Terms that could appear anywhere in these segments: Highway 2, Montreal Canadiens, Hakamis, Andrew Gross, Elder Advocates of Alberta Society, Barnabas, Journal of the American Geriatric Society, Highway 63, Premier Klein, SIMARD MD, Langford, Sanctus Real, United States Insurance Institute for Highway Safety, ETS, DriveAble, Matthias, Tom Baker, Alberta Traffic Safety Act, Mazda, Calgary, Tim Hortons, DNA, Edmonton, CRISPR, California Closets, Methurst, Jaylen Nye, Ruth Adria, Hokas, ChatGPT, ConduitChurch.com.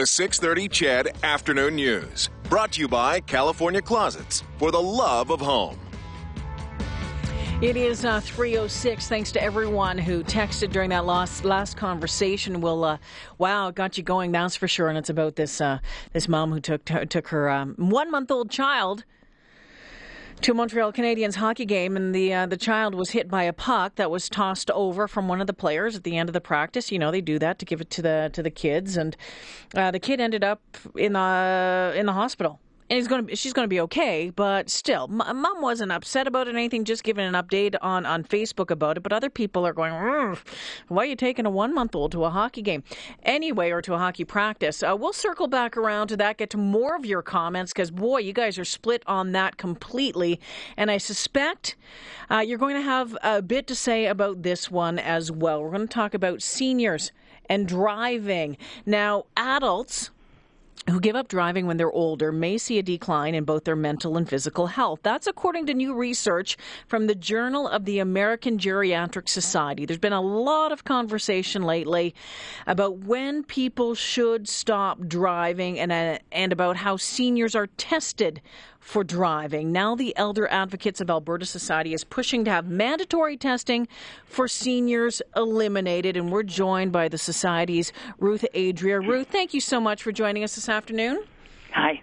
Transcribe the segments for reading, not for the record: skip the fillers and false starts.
the 6:30 CHED Afternoon News. Brought to you by California Closets, for the love of home. It is 3:06. Thanks to everyone who texted during that last conversation. Well, wow, got you going, that's for sure. And it's about this this mom who took her 1-month-old child to a Montreal Canadiens hockey game, and the child was hit by a puck that was tossed over from one of the players at the end of the practice. You know, they do that to give it to the kids, and the kid ended up in the hospital. And she's going to be okay, but still, Mom wasn't upset about it or anything, just giving an update on Facebook about it. But other people are going, why are you taking a 1-month-old to a hockey game? Anyway, or to a hockey practice. We'll circle back around to that, get to more of your comments, because, boy, you guys are split on that completely. And I suspect you're going to have a bit to say about this one as well. We're going to talk about seniors and driving. Now, adults who give up driving when they're older may see a decline in both their mental and physical health. That's according to new research from the Journal of the American Geriatric Society. There's been a lot of conversation lately about when people should stop driving and about how seniors are tested for driving. Now the Elder Advocates of Alberta Society is pushing to have mandatory testing for seniors eliminated, and we're joined by the Society's Ruth Adria. Ruth, thank you so much for joining us this afternoon. Hi.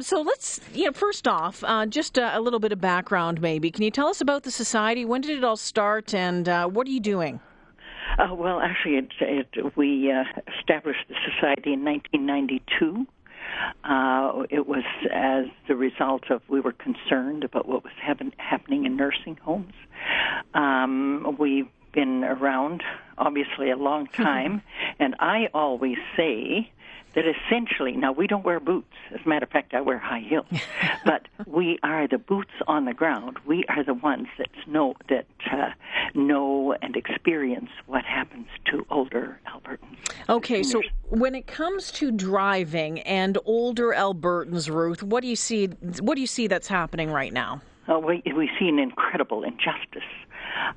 So let's, first off, just a little bit of background maybe. Can you tell us about the Society? When did it all start, and what are you doing? Well, actually, we established the Society in 1992. It was as the result of we were concerned about what was happening in nursing homes. We've been around, obviously, a long time, and I always say that essentially, now we don't wear boots. As a matter of fact, I wear high heels, but we are the boots on the ground. We are the ones that know and experience what happens to older Albertans. Okay, so when it comes to driving and older Albertans, Ruth, what do you see? What do you see that's happening right now? We see an incredible injustice.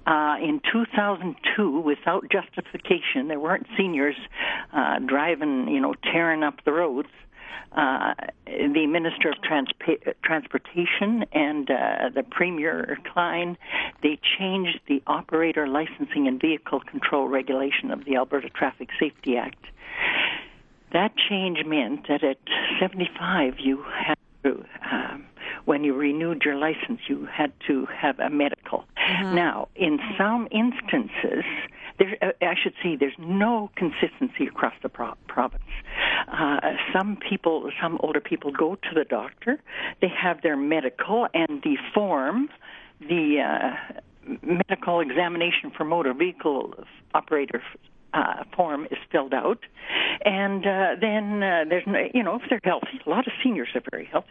In 2002, without justification, there weren't seniors driving, tearing up the roads. The Minister of Transportation and the Premier Klein, they changed the operator licensing and vehicle control regulation of the Alberta Traffic Safety Act. That change meant that at 75, you had to... when you renewed your license, you had to have a medical. Mm-hmm. Now, in some instances, there's no consistency across the province. Some older people go to the doctor, they have their medical, and the form, the medical examination for motor vehicle operator form is filled out, and then there's if they're healthy, a lot of seniors are very healthy.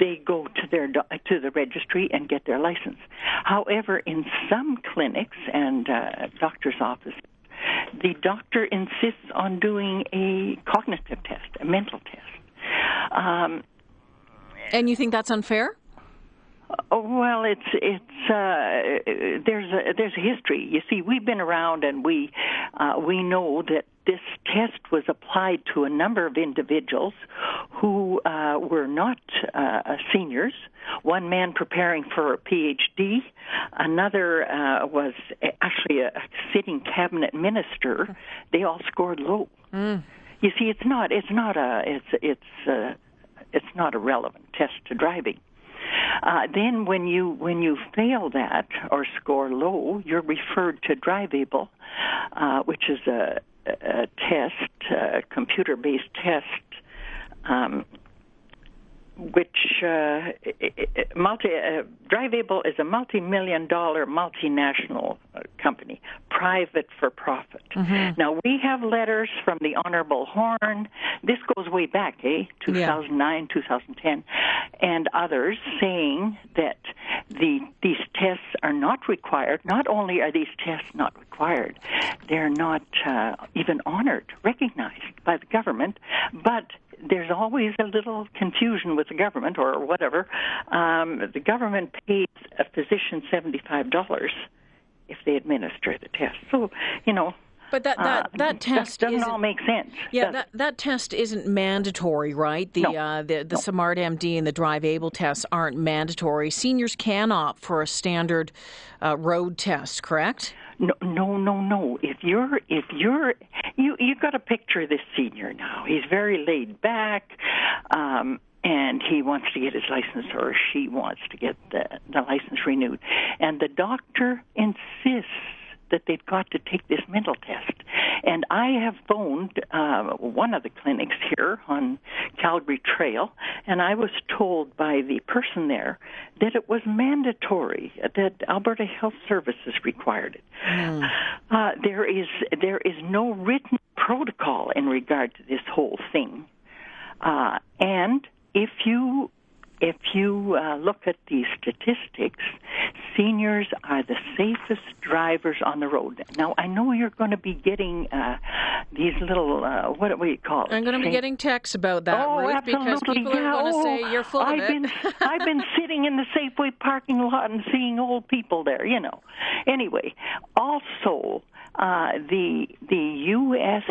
They go to their to the registry and get their license. However, in some clinics and doctors' offices, the doctor insists on doing a cognitive test, a mental test. And you think that's unfair? Well, there's a history. You see, we've been around, and we know that this test was applied to a number of individuals who were not seniors. One man preparing for a PhD, another was actually a sitting cabinet minister. They all scored low. Mm. You see, it's not a relevant test to driving. Then when you fail that or score low, you're referred to DriveAble, which is a test, computer-based test, which DriveAble is a multi-million-dollar multinational company, private for profit. Mm-hmm. Now we have letters from the Honorable Horn. This goes way back, 2009, 2010, and others saying that these tests are not required. Not only are these tests not required, they're not even honored, recognized by the government, but there's always a little confusion with the government or whatever. The government pays a physician $75 if they administer the test. So, But that test doesn't all make sense. Yeah, that test isn't mandatory, right? The SIMARD MD and the DriveAble tests aren't mandatory. Seniors can opt for a standard road test, correct? No. You've got to picture this senior now. He's very laid back. And he wants to get his license, or she wants to get the license renewed. And the doctor insists that they've got to take this mental test. And I have phoned one of the clinics here on Calgary Trail, and I was told by the person there that it was mandatory, that Alberta Health Services required it. Mm. There is no written protocol in regard to this whole thing. And if you look at these statistics, seniors are the safest drivers on the road. Now, I know you're going to be getting these little, what do you call it? I'm going to be getting texts about that, Ruth, absolutely. Because people are going to say you're full of it. I've been sitting in the Safeway parking lot and seeing old people there, you know. Anyway, also, the U.S.,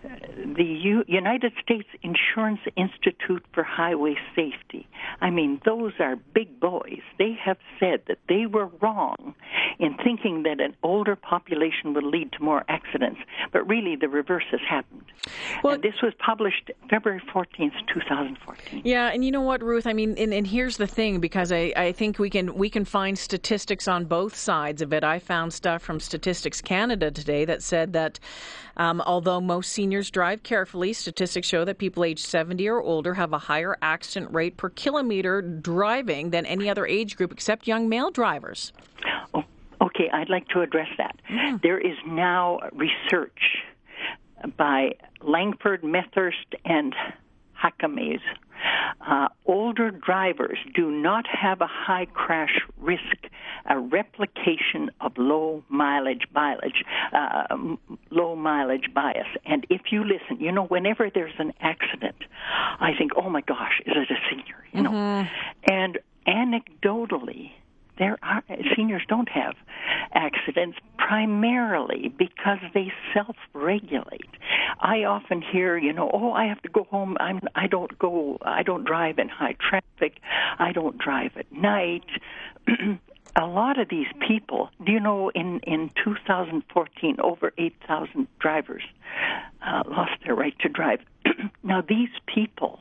the United States Insurance Institute for Highway Safety. I mean, those are big boys. They have said that they were wrong in thinking that an older population would lead to more accidents, but really the reverse has happened. Well, and this was published February 14th, 2014. Yeah, and you know what, Ruth? I mean, and here's the thing, because I think we can find statistics on both sides of it. I found stuff from Statistics Canada today that said that although most seniors drive carefully, statistics show that people aged 70 or older have a higher accident rate per kilometer driving than any other age group except young male drivers. Oh, okay, I'd like to address that. Yeah. There is now research by Langford, Methurst, and Hakamis. Older drivers do not have a high crash risk, a replication of low mileage bias. And if you listen, you know, whenever there's an accident, I think, oh my gosh, is it a senior? You know, and anecdotally, seniors don't have accidents primarily because they self-regulate. I often hear, you know, I have to go home. I don't drive in high traffic. I don't drive at night. A lot of these people, do you know, in 2014, over 8,000 drivers lost their right to drive. Now, these people,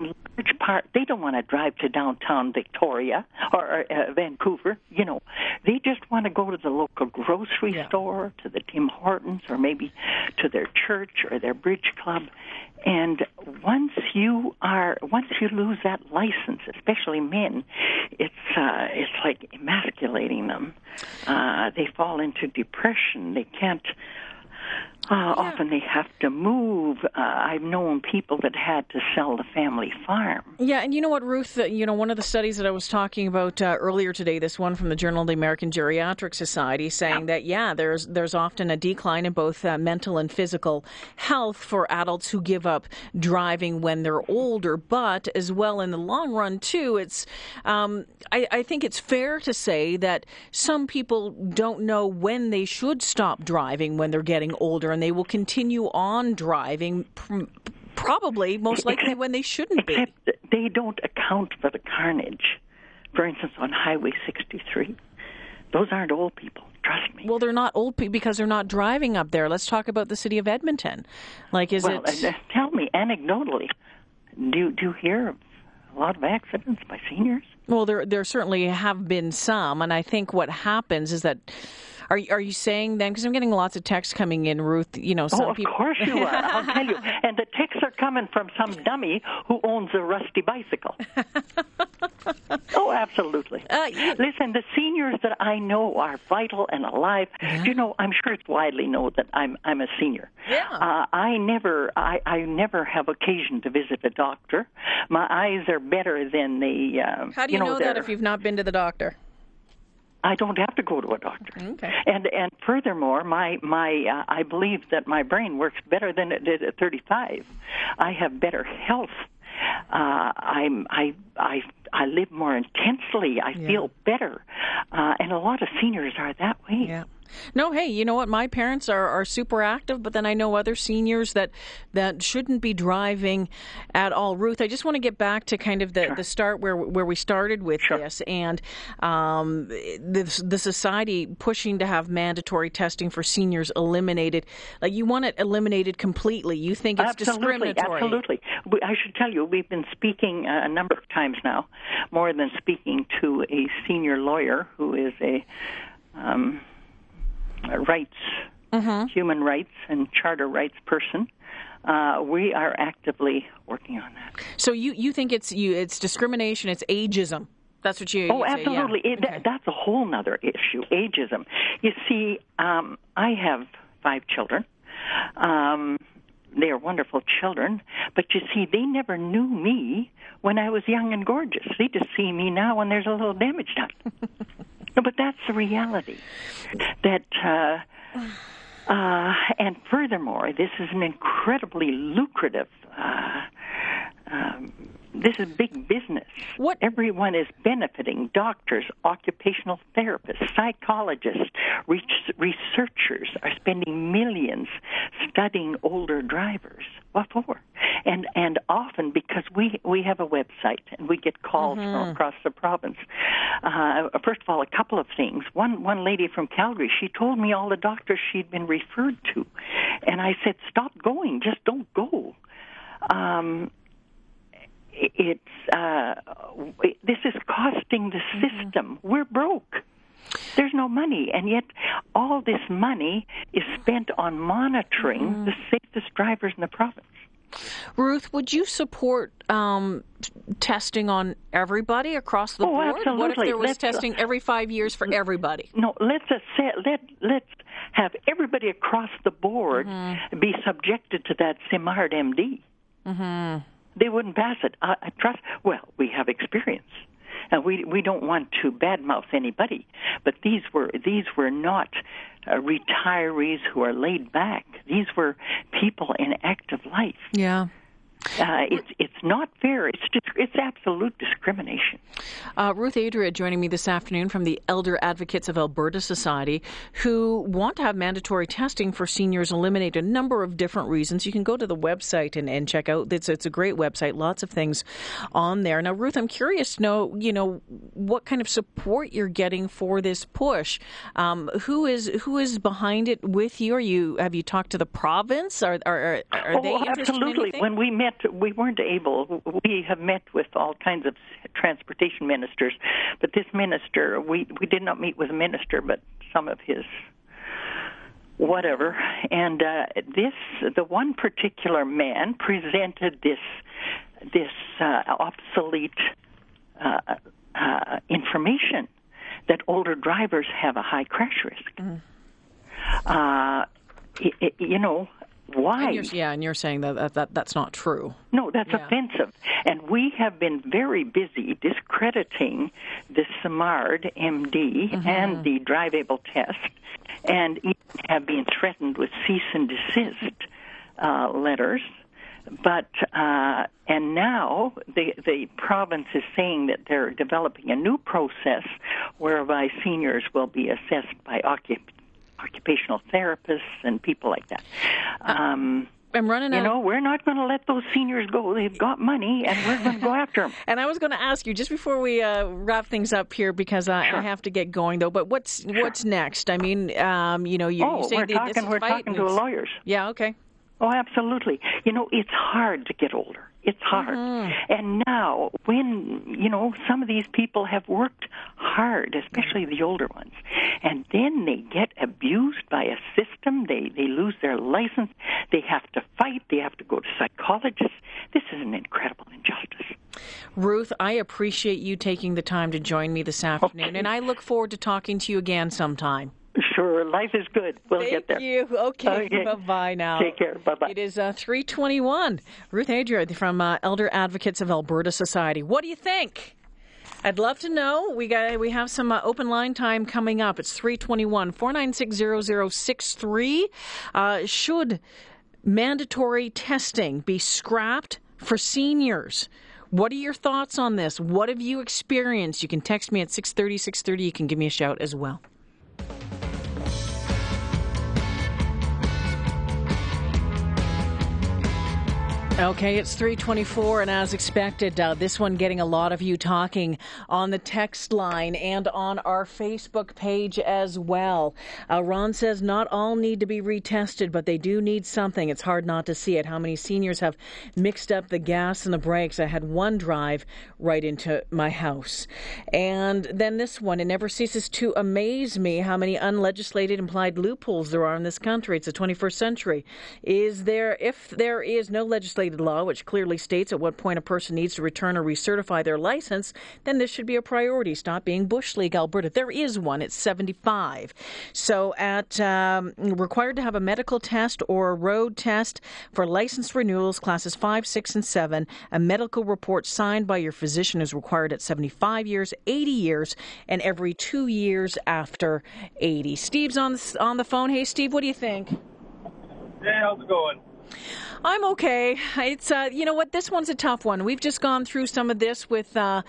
in large part, they don't want to drive to downtown Victoria or Vancouver, you know. They just want to go to the local grocery store, to the Tim Hortons, or maybe to their church or their bridge club. And once you lose that license, especially men, it's like emasculating them. They fall into depression. They can't. Often they have to move. I've known people that had to sell the family farm. Yeah, and you know what, Ruth? You know, one of the studies that I was talking about earlier today, this one from the Journal of the American Geriatric Society, saying that, there's often a decline in both mental and physical health for adults who give up driving when they're older. But as well, in the long run, too, it's I think it's fair to say that some people don't know when they should stop driving when they're getting older, and they will continue on driving, probably most likely when they shouldn't be. They don't account for the carnage. For instance, on Highway 63, those aren't old people. Trust me. Well, they're not old people because they're not driving up there. Let's talk about the city of Edmonton. Tell me anecdotally, do you hear of a lot of accidents by seniors? Well, there certainly have been some, and I think what happens is that. Are you saying then? Because I'm getting lots of texts coming in, Ruth. You know, some people. Oh, of course you are. I'll tell you. And the texts are coming from some dummy who owns a rusty bicycle. Oh, absolutely. Listen, the seniors that I know are vital and alive. Yeah. You know, I'm sure it's widely known that I'm a senior. Yeah. I never have occasion to visit the doctor. My eyes are better than the. How do you know that if you've not been to the doctor? I don't have to go to a doctor. Okay. And furthermore, my I believe that my brain works better than it did at 35. I have better health. I live more intensely. I feel better. And a lot of seniors are that way. Yeah. No, hey, you know what? My parents are super active, but then I know other seniors that shouldn't be driving at all. Ruth, I just want to get back to kind of the start where we started with this, and the society pushing to have mandatory testing for seniors eliminated. Like, you want it eliminated completely. You think it's discriminatory. Absolutely. I should tell you, we've been speaking a number of times now, more than speaking to a senior lawyer who is a rights, human rights and charter rights person. We are actively working on that. So you think it's discrimination, it's ageism. That's what you say. Oh, absolutely. Yeah. That's a whole nother issue, ageism. You see, I have 5 children. They are wonderful children, but you see, they never knew me when I was young and gorgeous. They just see me now when there's a little damage done. No, but that's the reality. That, and furthermore, this is an incredibly lucrative. This is big business. What? Everyone is benefiting: doctors, occupational therapists, psychologists, researchers are spending millions studying older drivers. What for? And often because we have a website and we get calls from across the province. First of all, a couple of things. One lady from Calgary, she told me all the doctors she'd been referred to, and I said, "Stop going. Just don't go." This is costing the system. We're broke. There's no money, and yet all this money is spent on monitoring the safest drivers in the province. Ruth, would you support testing on everybody across the board? Absolutely. What if there was testing every 5 years for everybody? No, let's have everybody across the board be subjected to that SIMARD MD. They wouldn't pass it. I trust. Well, we have experience. And we don't want to badmouth anybody, but these were not retirees who are laid back. These were people in active life. Yeah. It's not fair. It's absolute discrimination. Ruth Adria joining me this afternoon from the Elder Advocates of Alberta Society, who want to have mandatory testing for seniors eliminated. A number of different reasons. You can go to the website and check out. It's a great website. Lots of things on there. Now, Ruth, I'm curious to know, what kind of support you're getting for this push. Who is behind it with you? Have you talked to the province? Are they interested in anything? Absolutely. When we met. We have met with all kinds of transportation ministers, but this minister, we did not meet with a minister, but some of his whatever. And the one particular man presented this obsolete information that older drivers have a high crash risk. Why? And you're saying that's not true. No, that's offensive. And we have been very busy discrediting the SIMARD MD and the DriveAble test, and have been threatened with cease and desist letters. But and now the province is saying that they're developing a new process whereby seniors will be assessed by occupational therapists and people like that. I'm running out. We're not going to let those seniors go. They've got money, and we're going to go after them. And I was going to ask you, just before we wrap things up here, because I have to get going, though, but what's next? I mean, you say we're talking to lawyers. Yeah, okay. Oh, absolutely. It's hard to get older. It's hard. And now when, some of these people have worked hard, especially the older ones, and then they get abused by a system, they lose their license, they have to fight, they have to go to psychologists. This is an incredible injustice. Ruth, I appreciate you taking the time to join me this afternoon, and I look forward to talking to you again sometime. Sure. Life is good. We'll get there. Thank you. Okay. Bye-bye now. Take care. Bye-bye. It is 3:21. Ruth Adria from Elder Advocates of Alberta Society. What do you think? I'd love to know. We have some open line time coming up. It's 321-496-0063. Should mandatory testing be scrapped for seniors? What are your thoughts on this? What have you experienced? You can text me at 630-630. You can give me a shout as well. Okay, it's 3:24, and as expected, this one getting a lot of you talking on the text line and on our Facebook page as well. Ron says not all need to be retested, but they do need something. It's hard not to see it. How many seniors have mixed up the gas and the brakes? I had one drive right into my house. And then this one, it never ceases to amaze me how many unlegislated implied loopholes there are in this country. It's the 21st century. If there is no legislation, law which clearly states at what point a person needs to return or recertify their license, then this should be a priority. Stop being Bush League, Alberta. There is one. It's 75. So at required to have a medical test or a road test for license renewals, classes 5, 6, and 7. A medical report signed by your physician is required at 75 years, 80 years, and every 2 years after 80. Steve's on the phone. Hey, Steve, what do you think? Hey, how's it going? I'm okay. It's you know what, this one's a tough one. We've just gone through some of this with my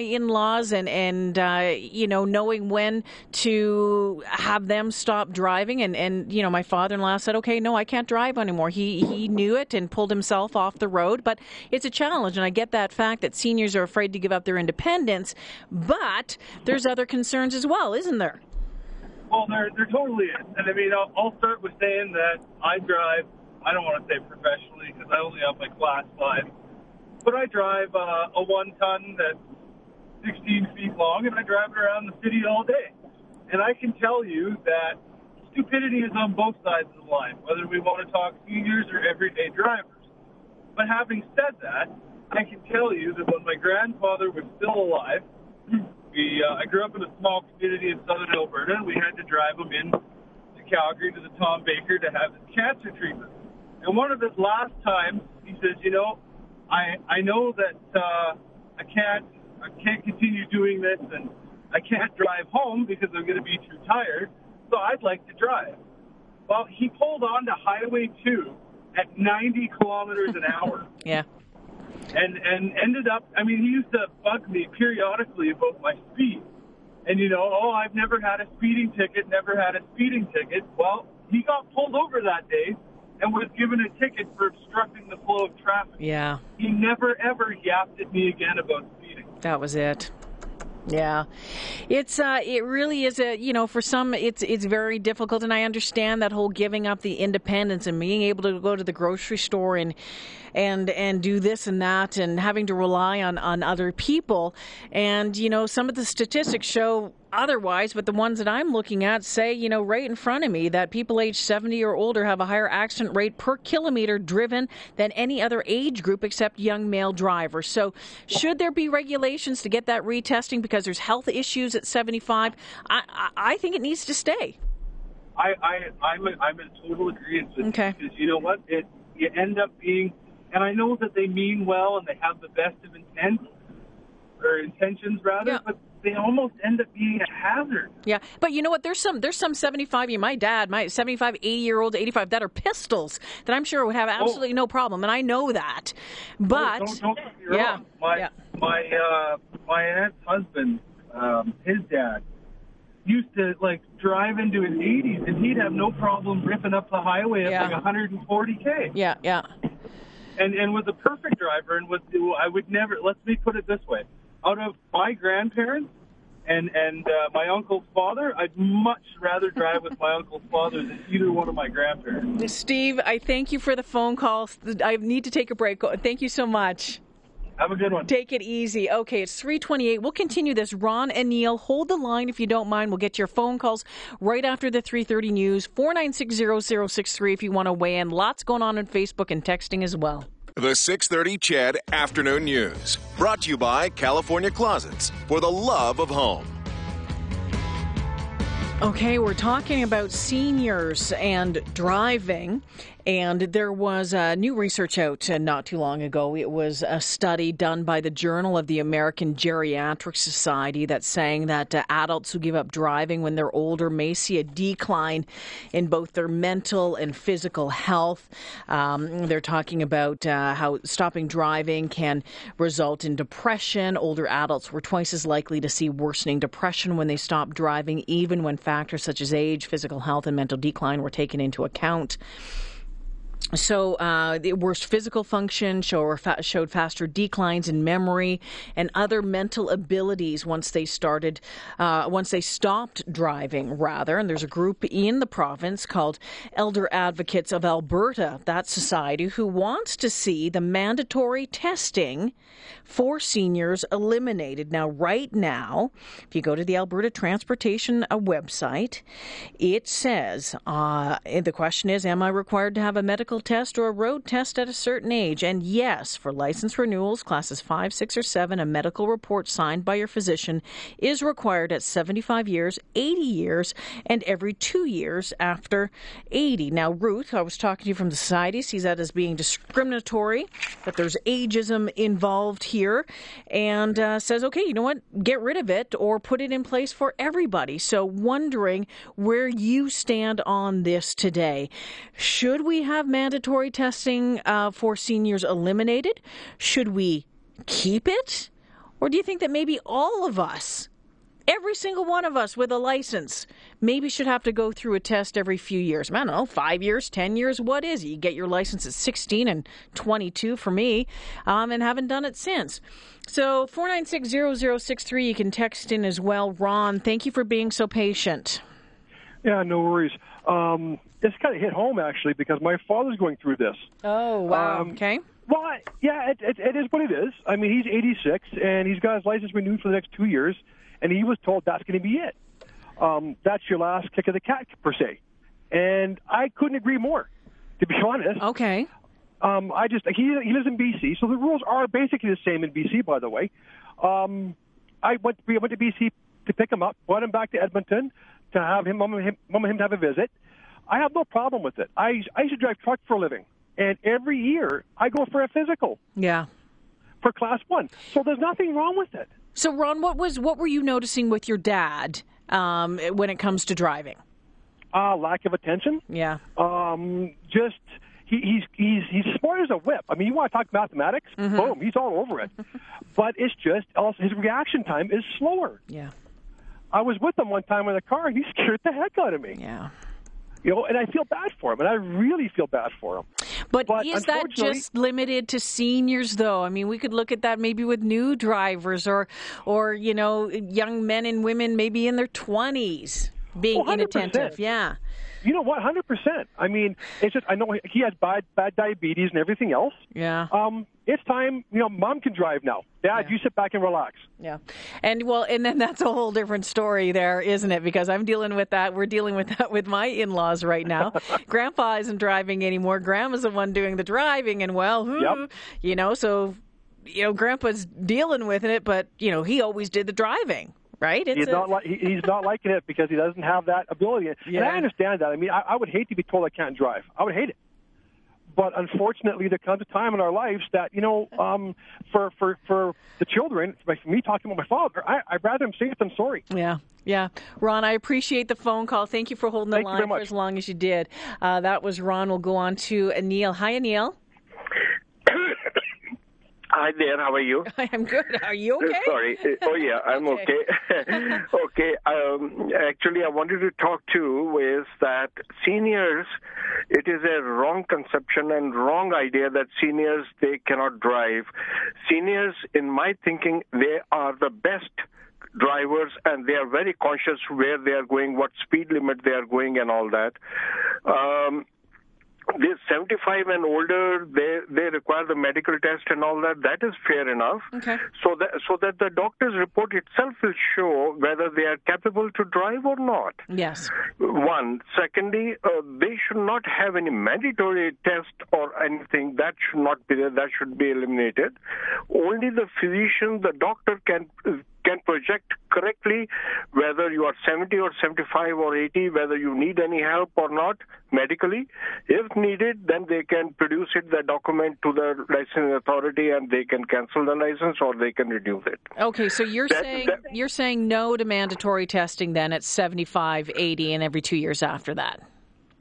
in-laws and you know, knowing when to have them stop driving, and you know, my father-in-law said, okay, no, I can't drive anymore. He knew it and pulled himself off the road, but it's a challenge, and I get that fact that seniors are afraid to give up their independence, but there's other concerns as well, isn't there? Well, there totally is, and I mean, I'll start with saying that I drive. I don't want to say professionally because I only have my class 5, but I drive a 1-ton that's 16 feet long, and I drive it around the city all day. And I can tell you that stupidity is on both sides of the line, whether we want to talk seniors or everyday drivers. But having said that, I can tell you that when my grandfather was still alive, I grew up in a small community in southern Alberta, and we had to drive him in to Calgary to the Tom Baker to have his cancer treatment. And one of his last times, he says, you know, I know that I can't continue doing this, and I can't drive home because I'm going to be too tired, so I'd like to drive. Well, he pulled on to Highway 2 at 90 kilometers an hour. Yeah. And ended up, I mean, he used to bug me periodically about my speed. And, you know, oh, I've never had a speeding ticket, never had a speeding ticket. Well, he got pulled over that day and was given a ticket for obstructing the flow of traffic. Yeah. He never, ever yapped at me again about speeding. That was it. Yeah, it's it really is a, you know, for some it's very difficult, and I understand that whole giving up the independence and being able to go to the grocery store and do this and that and having to rely on other people, and you know, some of the statistics show otherwise, but the ones that I'm looking at say, you know, right in front of me that people age 70 or older have a higher accident rate per kilometer driven than any other age group except young male drivers. So should there be regulations to get that retesting because there's health issues at 75? I think it needs to stay. I'm in total agreement with you, because you know what, you end up being, and I know that they mean well and they have the best of intentions, yeah. But they almost end up being a hazard. Yeah, but you know what? There's some 75-year, my dad, my 75, 80-year-old, 85, that are pistols that I'm sure would have absolutely no problem, and I know that. But don't get me wrong. Yeah, my aunt's husband, his dad, used to like drive into his 80s, and he'd have no problem ripping up the highway at like 140K. Yeah, yeah. And was a perfect driver, and I would never. Let me put it this way. Out of my grandparents and my uncle's father, I'd much rather drive with my uncle's father than either one of my grandparents. Steve, I thank you for the phone call. I need to take a break. Thank you so much. Have a good one. Take it easy. Okay, it's 3:28. We'll continue this. Ron and Neil, hold the line if you don't mind. We'll get your phone calls right after the 3:30 news. 4960063 if you want to weigh in. Lots going on Facebook and texting as well. The 6:30 CHED Afternoon News, brought to you by California Closets, for the love of home. Okay, we're talking about seniors and driving. And there was new research out not too long ago. It was a study done by the Journal of the American Geriatric Society that's saying that adults who give up driving when they're older may see a decline in both their mental and physical health. They're talking about how stopping driving can result in depression. Older adults were twice as likely to see worsening depression when they stopped driving, even when factors such as age, physical health, and mental decline were taken into account. So the worse physical function showed faster declines in memory and other mental abilities once they stopped driving, rather. And there's a group in the province called Elder Advocates of Alberta, that society, who wants to see the mandatory testing for seniors eliminated. Now, right now, if you go to the Alberta Transportation website, it says, the question is, am I required to have a medical test or a road test at a certain age? And yes, for license renewals, classes 5, 6, or 7, a medical report signed by your physician is required at 75 years, 80 years, and every 2 years after 80. Now, Ruth, I was talking to you from the society, sees that as being discriminatory, that there's ageism involved here, and says, okay, you know what, get rid of it or put it in place for everybody. So wondering where you stand on this today. Should we have mandatory testing for seniors eliminated? Should we keep it? Or do you think that maybe all of us, every single one of us with a license, maybe should have to go through a test every few years? I don't know, 5 years, 10 years, what is it? You get your license at 16 and 22 for me, and haven't done it since. So 4960063, you can text in as well. Ron, thank you for being so patient. Yeah, no worries. This kind of hit home, actually, because my father's going through this. Oh, wow. Okay. Well, yeah, it is what it is. I mean, he's 86, and he's got his license renewed for the next 2 years, and he was told that's going to be it. That's your last kick of the cat, per se. And I couldn't agree more, to be honest. Okay. He lives in B.C., so the rules are basically the same in B.C., by the way. We went to B.C. to pick him up, brought him back to Edmonton, to have him to have a visit. I have no problem with it. I used to drive truck for a living, and every year I go for a physical. Yeah, for class 1. So there's nothing wrong with it. So Ron, what were you noticing with your dad when it comes to driving? Lack of attention. Yeah. Just he's smart as a whip. I mean, you want to talk mathematics? Mm-hmm. Boom, he's all over it. But it's just also his reaction time is slower. Yeah. I was with him one time in the car, and he scared the heck out of me. Yeah. You know, and I feel bad for him, and I really feel bad for him. But is that just limited to seniors, though? I mean, we could look at that maybe with new drivers or you know, young men and women maybe in their 20s being inattentive. Yeah. You know what? 100%. I mean, it's just, I know he has bad diabetes and everything else. Yeah. It's time, you know, Mom can drive now. Dad, yeah. You sit back and relax. Yeah. And well, and then that's a whole different story there, isn't it? Because I'm dealing with that. We're dealing with that with my in-laws right now. Grandpa isn't driving anymore. Grandma's the one doing the driving. And well, yep. You know, so, you know, Grandpa's dealing with it, but, you know, he always did the driving. Right? He's not liking it because he doesn't have that ability. Yeah. And I understand that. I mean, I would hate to be told I can't drive. I would hate it. But unfortunately, there comes a time in our lives that, you know, for the children, like me talking about my father, I'd rather him safe than sorry. Yeah. Yeah. Ron, I appreciate the phone call. Thank you for holding the line for as long as you did. That was Ron. We'll go on to Anil. Hi, Anil. Hi there, how are you? I'm good. Are you okay? Sorry. Oh, yeah, I'm okay. Okay. Actually, I wanted to talk to is that seniors, it is a wrong conception and wrong idea that seniors, they cannot drive. Seniors, in my thinking, they are the best drivers, and they are very conscious where they are going, what speed limit they are going, and all that. They're 75 and older, they require the medical test and all that. That is fair enough. Okay. So that the doctor's report itself will show whether they are capable to drive or not. Yes. One. Secondly, they should not have any mandatory test or anything. That should not be there. That should be eliminated. Only the physician, the doctor can project correctly whether you are 70 or 75 or 80, whether you need any help or not medically. If needed, then they can produce it, the document, to the licensing authority, and they can cancel the license or they can reduce it. Okay, so you're saying no to mandatory testing then at 75, 80, and every 2 years after that.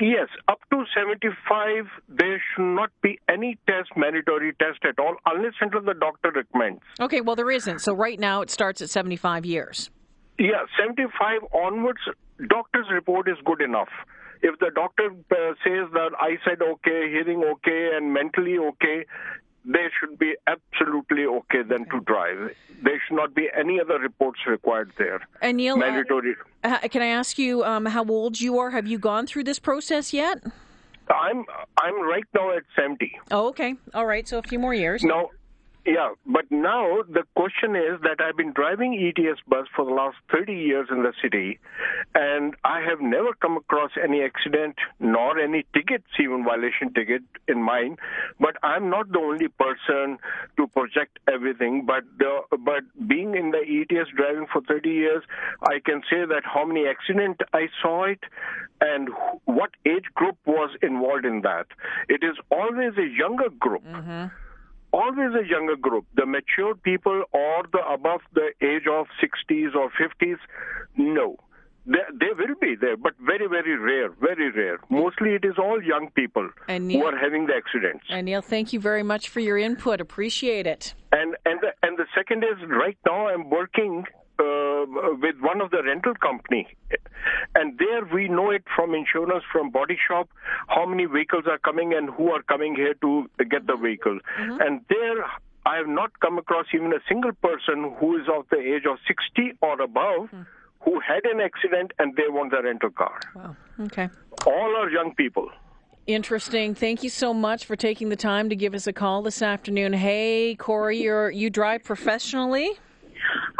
Yes, up to 75, there should not be any test, mandatory test at all, unless until the doctor recommends. Okay, well, there isn't. So right now it starts at 75 years. Yeah, 75 onwards, doctor's report is good enough. If the doctor says that eyesight okay, hearing okay, and mentally okay, they should be absolutely okay then to drive. There should not be any other reports required there. And Neil, mandatory. Can I ask you how old you are? Have you gone through this process yet? I'm right now at 70. Oh, okay. All right. So a few more years. No. Yeah, but now the question is that I've been driving ETS bus for the last 30 years in the city, and I have never come across any accident nor any tickets, even violation ticket in mine. But I'm not the only person to project everything. But being in the ETS driving for 30 years, I can say that how many accidents I saw it and what age group was involved in that. It is always a younger group. Mm-hmm. Always a younger group. The mature people or the above the age of 60s or 50s, no. They will be there, but very, very rare, very rare. Mostly it is all young people who are having the accidents. And Neil, thank you very much for your input. Appreciate it. And the second is right now I'm working with one of the rental company, and there we know it from insurance, from body shop, how many vehicles are coming and who are coming here to get the vehicle. Mm-hmm. And there I have not come across even a single person who is of the age of 60 or above who had an accident and they want the rental car. Wow. Okay. All are young people. Interesting. Thank you so much for taking the time to give us a call this afternoon. Hey, Corey, you drive professionally?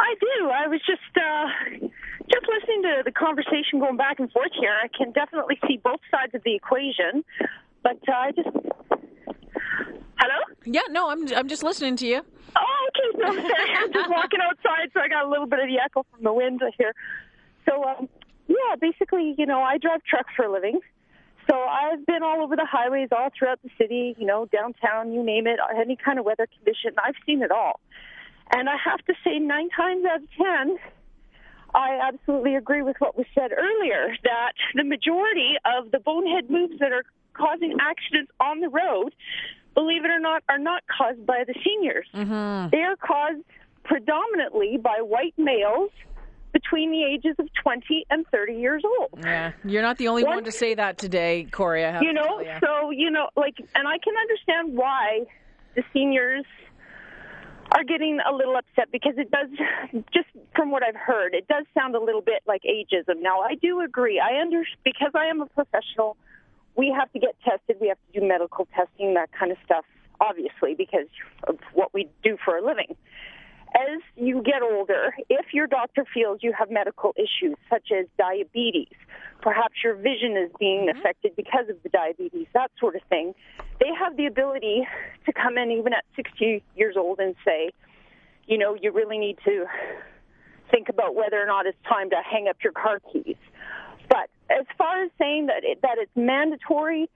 I do. I was just listening to the conversation going back and forth here. I can definitely see both sides of the equation, but I just... Hello? Yeah, no, I'm just listening to you. Oh, okay. So sorry. I'm just walking outside, so I got a little bit of the echo from the wind here. So, yeah, basically, you know, I drive trucks for a living. So I've been all over the highways, all throughout the city, you know, downtown, you name it, any kind of weather condition. I've seen it all. And I have to say 9 times out of 10, I absolutely agree with what was said earlier, that the majority of the bonehead moves that are causing accidents on the road, believe it or not, are not caused by the seniors. Mm-hmm. They are caused predominantly by white males between the ages of 20 and 30 years old. Yeah, you're not the only one to say that today, Corey. I have to tell you. So, you know, like, and I can understand why the seniors are getting a little upset, because it does, just from what I've heard, it does sound a little bit like ageism. Now, I do agree. Because I am a professional, we have to get tested. We have to do medical testing, that kind of stuff, obviously, because of what we do for a living. As you get older, if your doctor feels you have medical issues such as diabetes, perhaps your vision is being affected because of the diabetes, that sort of thing, they have the ability to come in even at 60 years old and say, you know, you really need to think about whether or not it's time to hang up your car keys. But as far as saying that it's mandatory,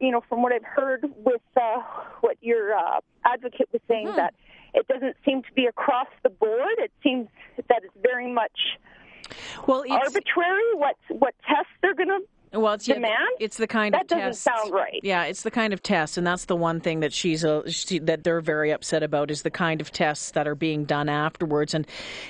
you know, from what I've heard with what your advocate was saying, that it doesn't seem to be across the board. It seems that it's very much arbitrary what tests they're going to demand. It's the kind of test. That doesn't sound right. Yeah, it's the kind of test, and that's the one thing that that they're very upset about is the kind of tests that are being done afterwards.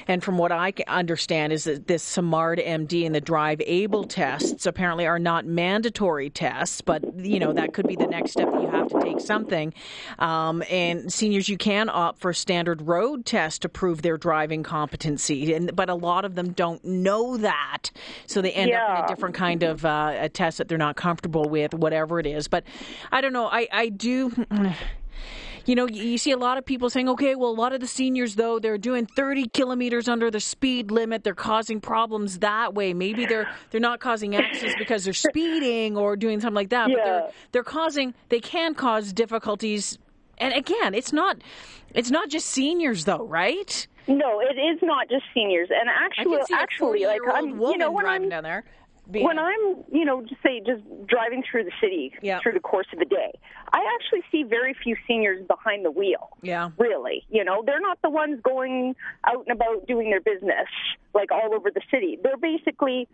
And from what I understand is that this SIMARD MD and the DriveAble tests apparently are not mandatory tests, but you know that could be the next step that you have to take something. And seniors, you can opt for standard road tests to prove their driving competency, but a lot of them don't know that, so they end up in a different kind of a test that they're not comfortable with, whatever it is. But I don't know. I do... You know, you see a lot of people saying, okay, well, a lot of the seniors, though, they're doing 30 kilometers under the speed limit. They're causing problems that way. Maybe they're not causing accidents because they're speeding or doing something like that. Yeah. But they can cause difficulties. And again, it's not just seniors, though, right? No, it is not just seniors. And actually, like, I'm, you know, when I'm down there. When I'm, you know, just driving through the city through the course of the day, I actually see very few seniors behind the wheel. Yeah. Really. You know, they're not the ones going out and about doing their business, like, all over the city. They're basically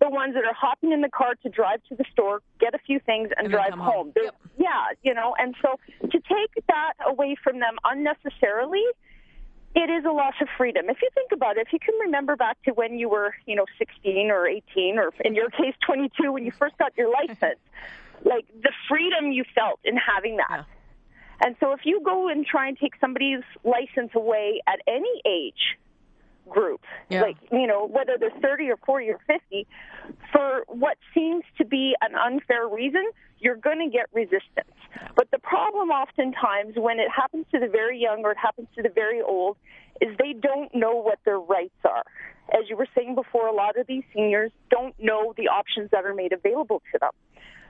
the ones that are hopping in the car to drive to the store, get a few things, and drive home. Yep. Yeah, you know, and so to take that away from them unnecessarily It is a loss of freedom. If you think about it, if you can remember back to when you were, 16 or 18, or in your case, 22, when you first got your license, like the freedom you felt in having that. Yeah. And so if you go and try and take somebody's license away at any age group, yeah, like, whether they're 30 or 40 or 50, for what seems to be an unfair reason, you're going to get resistance. But the problem oftentimes when it happens to the very young or it happens to the very old is they don't know what their rights are. As you were saying before, a lot of these seniors don't know the options that are made available to them.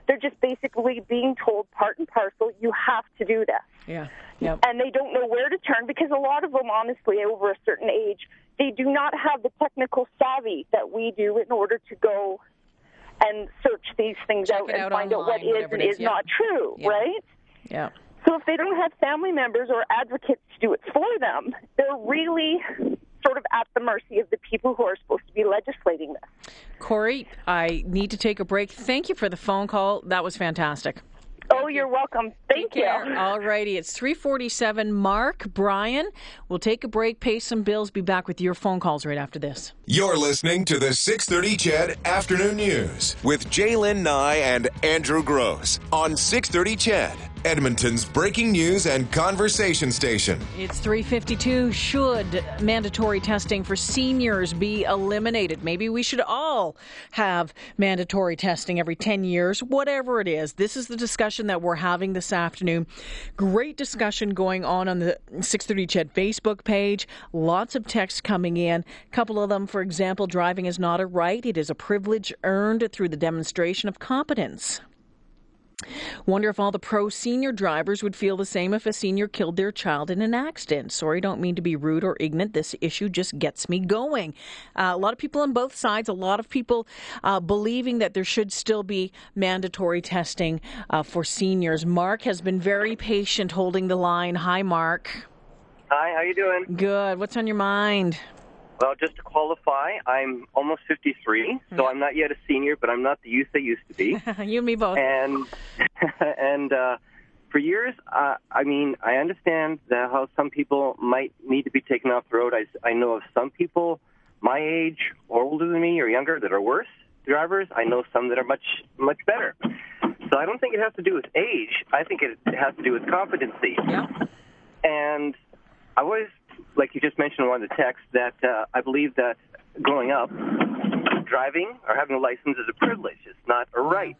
They're just basically being told part and parcel, you have to do this. Yeah. Yep. And they don't know where to turn because a lot of them, honestly, over a certain age, they do not have the technical savvy that we do in order to go and search these things out and find out what is and is not true, right? Yeah. So if they don't have family members or advocates to do it for them, they're really sort of at the mercy of the people who are supposed to be legislating this. Corey, I need to take a break. Thank you for the phone call. That was fantastic. Oh, you're welcome. Thank you. All righty. It's 3:47. Mark, Brian, we'll take a break, pay some bills, be back with your phone calls right after this. You're listening to the 6:30 CHED Afternoon News with Jaylen Nye and Andrew Gross on 6:30 CHED, Edmonton's breaking news and conversation station. It's 3:52. Should mandatory testing for seniors be eliminated? Maybe we should all have mandatory testing every 10 years, whatever it is. This is the discussion that we're having this afternoon. Great discussion going on the 6:30 CHED Facebook page. Lots of texts coming in. A couple of them, for example, driving is not a right. It is a privilege earned through the demonstration of competence. Wonder if all the pro-senior drivers would feel the same if a senior killed their child in an accident. Sorry, don't mean to be rude or ignorant. This issue just gets me going. A lot of people on both sides, a lot of people believing that there should still be mandatory testing for seniors. Mark has been very patient holding the line. Hi, Mark. Hi, how you doing? Good. What's on your mind? Well, just to qualify, I'm almost 53, so I'm not yet a senior, but I'm not the youth I used to be. You and me both. And for years, I understand that how some people might need to be taken off the road. I know of some people my age, or older than me, or younger, that are worse drivers. I know some that are much, much better. So I don't think it has to do with age. I think it has to do with competency. Yeah. And I was, like you just mentioned in one of the texts, that I believe that growing up, driving or having a license is a privilege. It's not a right,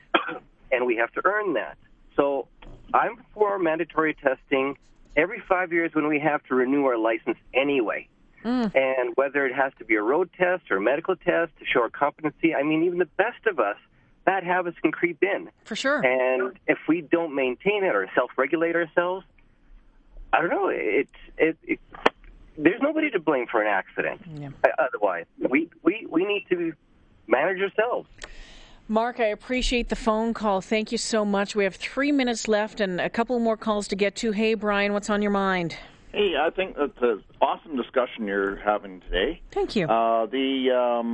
and we have to earn that. So I'm for mandatory testing every 5 years when we have to renew our license anyway. Mm. And whether it has to be a road test or a medical test to show our competency, even the best of us, bad habits can creep in. For sure. And if we don't maintain it or self-regulate ourselves, I don't know, it there's nobody to blame for an accident. Yeah. Otherwise, we need to manage ourselves. Mark, I appreciate the phone call. Thank you so much. We have 3 minutes left and a couple more calls to get to. Hey, Brian, what's on your mind? Hey, I think that's an awesome discussion you're having today. Thank you. The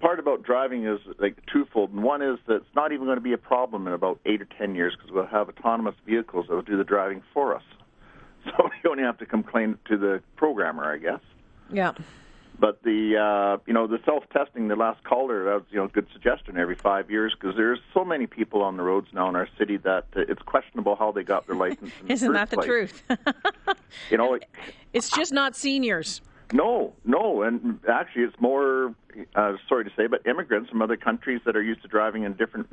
part about driving is like twofold. One is that it's not even going to be a problem in about 8 or 10 years because we'll have autonomous vehicles that will do the driving for us. So you only have to complain to the programmer, I guess. Yeah. But the self-testing, the last caller, that was, a good suggestion every 5 years, because there's so many people on the roads now in our city that it's questionable how they got their license in the first place. Isn't that the truth? It's just not seniors. No. And actually, it's more, sorry to say, but immigrants from other countries that are used to driving in a different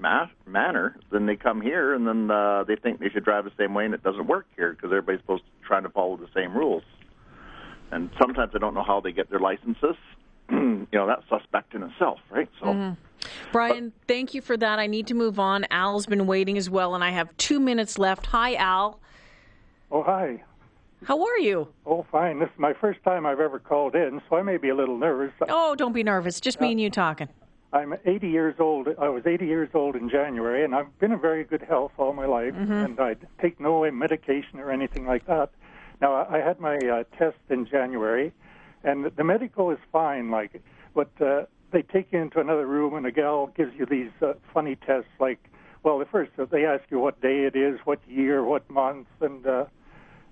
manner, then they come here and then they think they should drive the same way, and it doesn't work here because everybody's supposed to try to follow the same rules. And sometimes I don't know how they get their licenses. That's suspect in itself, right? So, Brian, thank you for that. I need to move on. Al's been waiting as well, and I have 2 minutes left. Hi, Al. Oh, hi. How are you? Oh, fine. This is my first time I've ever called in, so I may be a little nervous. Oh, don't be nervous. Just me and you talking. I'm 80 years old. I was 80 years old in January, and I've been in very good health all my life, and I take no medication or anything like that. Now, I had my test in January, and the medical is fine, but they take you into another room, and a gal gives you these funny tests, the first, they ask you what day it is, what year, what month, and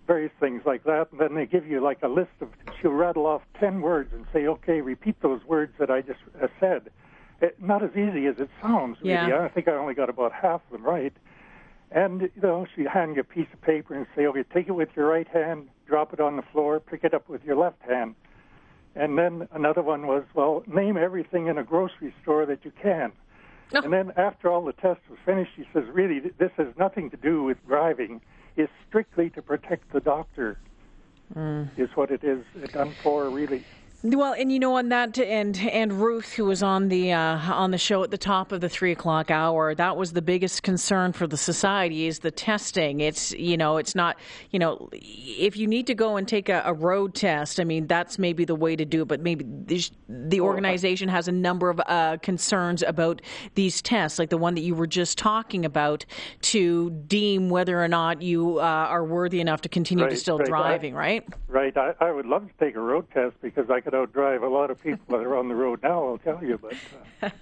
various things like that, and then they give you like a list of, she'll rattle off 10 words and say, okay, repeat those words that I just said. Not as easy as it sounds, really. Yeah. I think I only got about half of them right. And, you know, she'd hand you a piece of paper and say, okay, take it with your right hand, drop it on the floor, pick it up with your left hand. And then another one was, well, name everything in a grocery store that you can. Oh. And then after all the test was finished, she says, really, this has nothing to do with driving. It's strictly to protect the doctor, is what it is done for, really. Well, and you know, on that and Ruth, who was on the show at the top of the 3 o'clock hour, that was the biggest concern for the society is the testing. It's, you know, it's not, you know, if you need to go and take a road test, I mean, that's maybe the way to do it. But maybe the organization has a number of concerns about these tests, like the one that you were just talking about, to deem whether or not you are worthy enough to continue driving, right? Right. I would love to take a road test because I could outdrive a lot of people that are on the road now, I'll tell you. But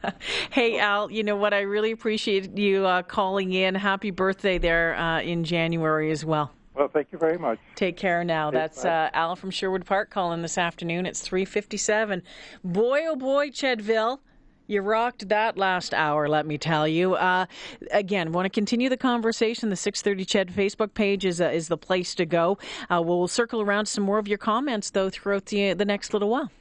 hey, Al, you know what? I really appreciate you calling in. Happy birthday there in January as well. Well, thank you very much. Take care now. That's Al from Sherwood Park calling this afternoon. It's 3:57. Boy, oh boy, Chedville. You rocked that last hour, let me tell you. Again, want to continue the conversation. The 630 CHED Facebook page is the place to go. We'll circle around some more of your comments, though, throughout the next little while.